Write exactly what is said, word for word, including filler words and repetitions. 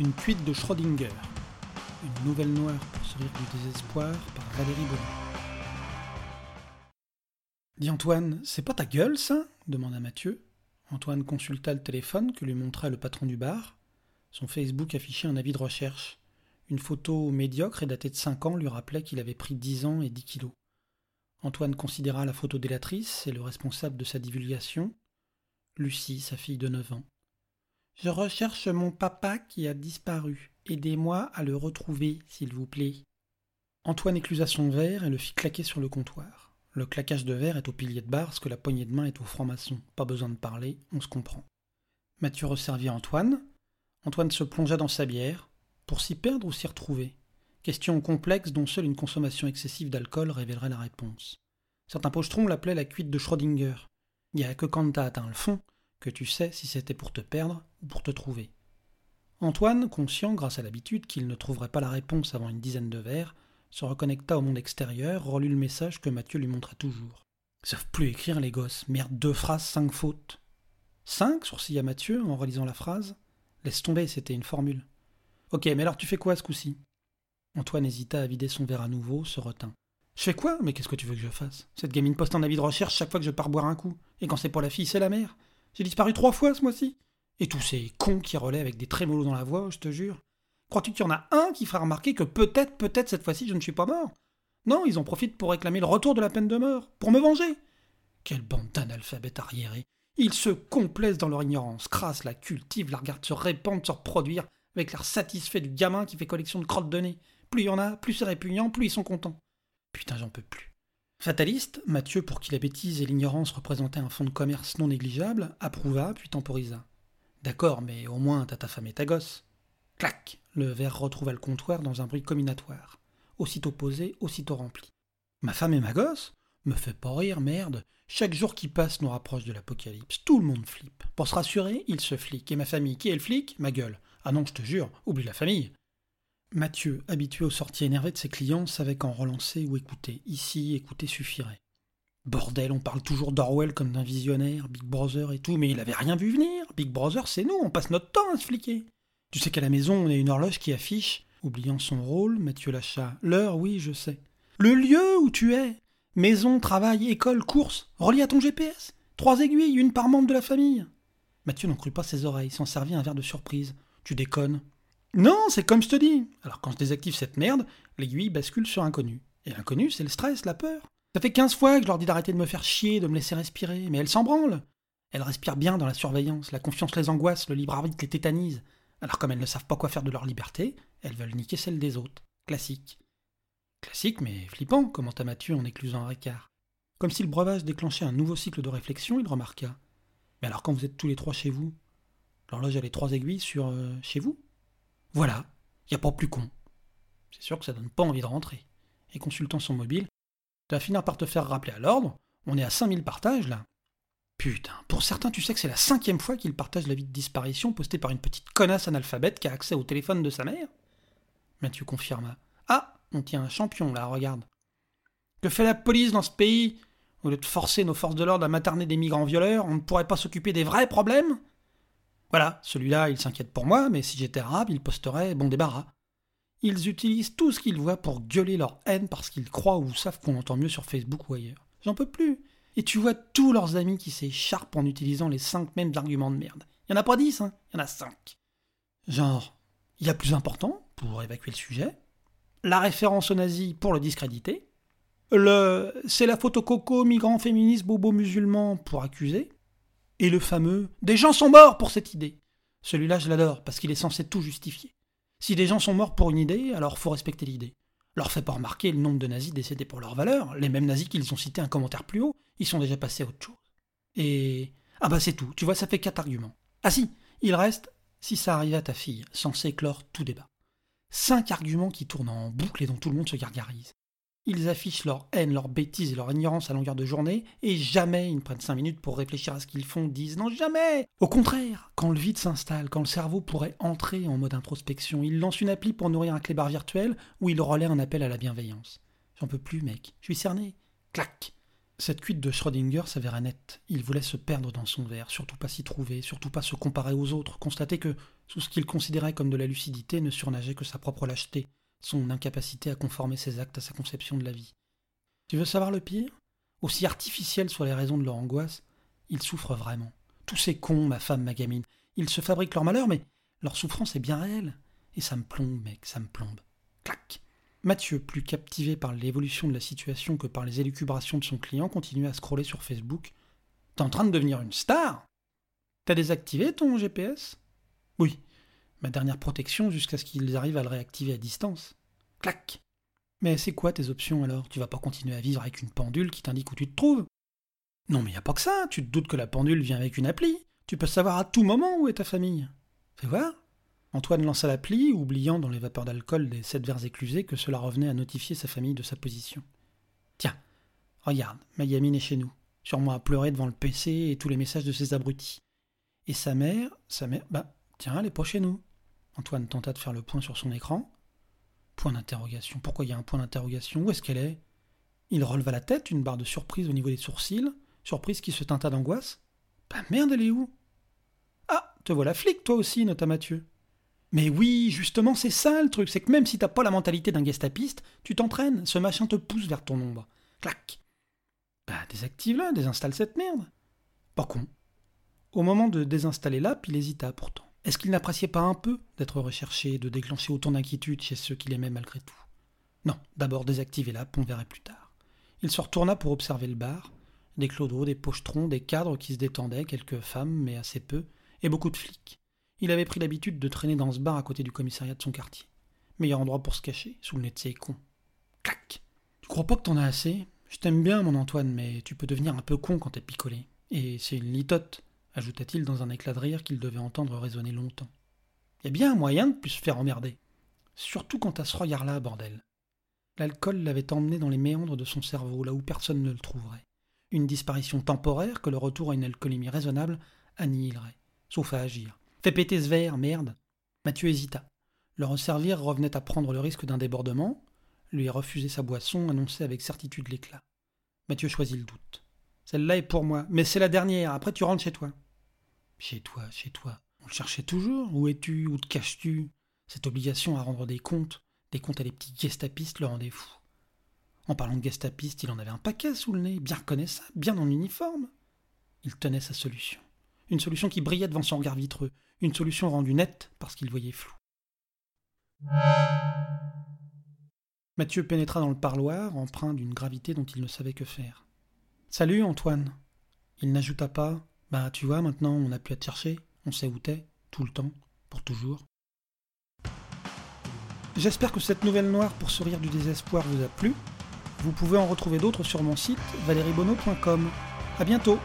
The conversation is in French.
Une cuite de Schrödinger, une nouvelle noire pour se rire du désespoir par Valérie Bonin. Dis Antoine, c'est pas ta gueule ça ? Demanda Mathieu. Antoine consulta le téléphone que lui montra le patron du bar. Son Facebook affichait un avis de recherche. Une photo médiocre et datée de cinq ans lui rappelait qu'il avait pris dix ans et dix kilos. Antoine considéra la photo délatrice et le responsable de sa divulgation, Lucie, sa fille de neuf ans. « Je recherche mon papa qui a disparu. Aidez-moi à le retrouver, s'il vous plaît. » Antoine éclusa son verre et le fit claquer sur le comptoir. Le claquage de verre est au pilier de bar, ce que la poignée de main est aux francs-maçons. Pas besoin de parler, on se comprend. Mathieu resservit Antoine. Antoine se plongea dans sa bière, pour s'y perdre ou s'y retrouver. Question complexe dont seule une consommation excessive d'alcool révélerait la réponse. Certains pochetrons l'appelaient la cuite de Schrödinger. Il n'y a que quand t'as atteint le fond que tu sais si c'était pour te perdre ou pour te trouver. Antoine, conscient grâce à l'habitude qu'il ne trouverait pas la réponse avant une dizaine de verres, se reconnecta au monde extérieur, relut le message que Mathieu lui montra toujours. Ils savent plus écrire les gosses, merde, deux phrases, cinq fautes. Cinq, sourcilla Mathieu en relisant la phrase. Laisse tomber, c'était une formule. Ok, mais alors tu fais quoi ce coup-ci ? Antoine hésita à vider son verre à nouveau, se retint. « Je fais quoi ? Mais qu'est-ce que tu veux que je fasse ? Cette gamine poste un avis de recherche chaque fois que je pars boire un coup. Et quand c'est pour la fille, c'est la mère. J'ai disparu trois fois ce mois-ci. Et tous ces cons qui relaient avec des trémolos dans la voix, je te jure. Crois-tu qu'il y en a un qui fera remarquer que peut-être, peut-être cette fois-ci, je ne suis pas mort ? Non, ils en profitent pour réclamer le retour de la peine de mort, pour me venger. Quelle bande d'analphabètes arriérés. Ils se complaisent dans leur ignorance, crassent, la cultivent, la regardent se répandre, se reproduire, avec l'air satisfait du gamin qui fait collection de crottes de nez. Plus il y en a, plus c'est répugnant, plus ils sont contents. Putain, j'en peux plus. Fataliste, Mathieu, pour qui la bêtise et l'ignorance représentaient un fonds de commerce non négligeable, approuva, puis temporisa. D'accord, mais au moins t'as ta femme et ta gosse. Clac ! Le verre retrouva le comptoir dans un bruit combinatoire. Aussitôt posé, aussitôt rempli. Ma femme et ma gosse ? Me fais pas rire, merde. Chaque jour qui passe nous rapproche de l'apocalypse. Tout le monde flippe. Pour se rassurer, il se flic. Et ma famille, qui est le flic ? Ma gueule. Ah non, je te jure, oublie la famille. Mathieu, habitué aux sorties énervées de ses clients, savait quand relancer ou écouter. Ici, écouter suffirait. Bordel, on parle toujours d'Orwell comme d'un visionnaire, Big Brother et tout, mais il avait rien vu venir. Big Brother, c'est nous, on passe notre temps à se fliquer. Tu sais qu'à la maison, on a une horloge qui affiche. Oubliant son rôle, Mathieu lâcha. L'heure, oui, je sais. Le lieu où tu es. Maison, travail, école, course, relié à ton G P S. Trois aiguilles, une par membre de la famille. Mathieu n'en crut pas ses oreilles, s'en servit un verre de surprise. Tu déconnes. Non, c'est comme je te dis. Alors quand je désactive cette merde, l'aiguille bascule sur inconnu. Et l'inconnu, c'est le stress, la peur. Ça fait quinze fois que je leur dis d'arrêter de me faire chier, de me laisser respirer, mais elles s'en branlent. Elles respirent bien dans la surveillance, la confiance les angoisse, le libre arbitre les tétanise. Alors comme elles ne savent pas quoi faire de leur liberté, elles veulent niquer celle des autres. Classique. Classique, mais flippant, commenta Mathieu en éclusant un ricard. Comme si le breuvage déclenchait un nouveau cycle de réflexion, il remarqua. Mais alors quand vous êtes tous les trois chez vous, l'horloge a les trois aiguilles sur euh, chez vous ? Voilà, y a pas plus con. C'est sûr que ça donne pas envie de rentrer. Et consultant son mobile, tu vas finir par te faire rappeler à l'ordre, on est à cinq mille partages là. Putain, pour certains tu sais que c'est la cinquième fois qu'ils partagent l'avis de disparition posté par une petite connasse analphabète qui a accès au téléphone de sa mère. Mathieu confirma. Ah, on tient un champion là, regarde. Que fait la police dans ce pays ? Au lieu de forcer nos forces de l'ordre à materner des migrants violeurs, on ne pourrait pas s'occuper des vrais problèmes ? Voilà, celui-là, il s'inquiète pour moi, mais si j'étais arabe, il posterait « bon débarras ». Ils utilisent tout ce qu'ils voient pour gueuler leur haine parce qu'ils croient ou savent qu'on entend mieux sur Facebook ou ailleurs. J'en peux plus. Et tu vois tous leurs amis qui s'écharpent en utilisant les cinq mêmes arguments de merde. Il n'y en a pas dix, hein, il y en a cinq. Genre, il y a plus important, pour évacuer le sujet, la référence aux nazis pour le discréditer, le « c'est la photo coco, migrant, féministe, bobo, musulman » pour accuser, et le fameux « des gens sont morts pour cette idée ». Celui-là, je l'adore, parce qu'il est censé tout justifier. Si des gens sont morts pour une idée, alors faut respecter l'idée. Leur fait pas remarquer le nombre de nazis décédés pour leur valeur. Les mêmes nazis qu'ils ont cités un commentaire plus haut, ils sont déjà passés à autre chose. Et... ah bah c'est tout, tu vois, ça fait quatre arguments. Ah si, il reste « si ça arrivait à ta fille », censé clore tout débat. Cinq arguments qui tournent en boucle et dont tout le monde se gargarise. Ils affichent leur haine, leur bêtise et leur ignorance à longueur de journée, et jamais ils ne prennent cinq minutes pour réfléchir à ce qu'ils font, disent non jamais. Au contraire, quand le vide s'installe, quand le cerveau pourrait entrer en mode introspection, ils lancent une appli pour nourrir un clébard virtuel où ils relaient un appel à la bienveillance. J'en peux plus, mec, je suis cerné. Clac. Cette cuite de Schrödinger s'avéra nette. Il voulait se perdre dans son verre, surtout pas s'y trouver, surtout pas se comparer aux autres, constater que tout ce qu'il considérait comme de la lucidité ne surnageait que sa propre lâcheté, son incapacité à conformer ses actes à sa conception de la vie. Tu veux savoir le pire ? Aussi artificielles soient les raisons de leur angoisse, ils souffrent vraiment. Tous ces cons, ma femme, ma gamine, ils se fabriquent leur malheur, mais leur souffrance est bien réelle. Et ça me plombe, mec, ça me plombe. Clac ! Mathieu, plus captivé par l'évolution de la situation que par les élucubrations de son client, continue à scroller sur Facebook. « T'es en train de devenir une star ! T'as désactivé ton G P S ? » ?»« Oui, ma dernière protection jusqu'à ce qu'ils arrivent à le réactiver à distance. » Clac ! « Mais c'est quoi tes options alors ? Tu vas pas continuer à vivre avec une pendule qui t'indique où tu te trouves ? » ?»« Non mais y a pas que ça, tu te doutes que la pendule vient avec une appli. Tu peux savoir à tout moment où est ta famille. » »« Fais voir !» Antoine lança l'appli, oubliant dans les vapeurs d'alcool des sept vers éclusés que cela revenait à notifier sa famille de sa position. « Tiens, regarde, ma gamine est chez nous, sûrement à pleurer devant le P C et tous les messages de ses abrutis. Et sa mère, sa mère, bah, tiens, elle est pas chez nous. » Antoine tenta de faire le point sur son écran. Point d'interrogation, pourquoi il y a un point d'interrogation ? Où est-ce qu'elle est ? Il releva la tête, une barre de surprise au niveau des sourcils, surprise qui se tinta d'angoisse. « Bah merde, elle est où ? » ?»« Ah, te voilà flic, toi aussi, nota Mathieu. » Mais oui, justement, c'est ça le truc, c'est que même si t'as pas la mentalité d'un gestapiste, tu t'entraînes, ce machin te pousse vers ton ombre. Clac ! Bah, désactive-la, désinstalle cette merde. Pas con. Au moment de désinstaller l'app, il hésita pourtant. Est-ce qu'il n'appréciait pas un peu d'être recherché, de déclencher autant d'inquiétude chez ceux qu'il aimait malgré tout ? Non, d'abord désactiver l'app, on verrait plus tard. Il se retourna pour observer le bar. Des clodos, des pochetrons, des cadres qui se détendaient, quelques femmes, mais assez peu, et beaucoup de flics. Il avait pris l'habitude de traîner dans ce bar à côté du commissariat de son quartier. Meilleur endroit pour se cacher, sous le nez de ses cons. Clac ! Tu crois pas que t'en as assez ? Je t'aime bien, mon Antoine, mais tu peux devenir un peu con quand t'es picolé. Et c'est une litote, ajouta-t-il dans un éclat de rire qu'il devait entendre résonner longtemps. Y a bien un moyen de plus se faire emmerder. Surtout quand t'as ce regard-là, bordel. L'alcool l'avait emmené dans les méandres de son cerveau, là où personne ne le trouverait. Une disparition temporaire que le retour à une alcoolémie raisonnable annihilerait. Sauf à agir. « Fais péter ce verre, merde !» Mathieu hésita. Le resservir revenait à prendre le risque d'un débordement. Lui refuser sa boisson annonçait avec certitude l'éclat. Mathieu choisit le doute. « Celle-là est pour moi, mais c'est la dernière, après tu rentres chez toi. »« Chez toi, chez toi, on le cherchait toujours. Où es-tu ? Où te caches-tu ? » Cette obligation à rendre des comptes, des comptes à des petits gestapistes le rendait fou. En parlant de gestapistes, il en avait un paquet sous le nez, bien reconnaissable, bien en uniforme. Il tenait sa solution. Une solution qui brillait devant son regard vitreux, une solution rendue nette parce qu'il voyait flou. Mathieu pénétra dans le parloir, empreint d'une gravité dont il ne savait que faire. « Salut Antoine !» Il n'ajouta pas « Bah tu vois, maintenant on n'a plus à te chercher, on sait où t'es, tout le temps, pour toujours. » J'espère que cette nouvelle noire pour sourire du désespoir vous a plu. Vous pouvez en retrouver d'autres sur mon site, valeriebonneau point com. À bientôt.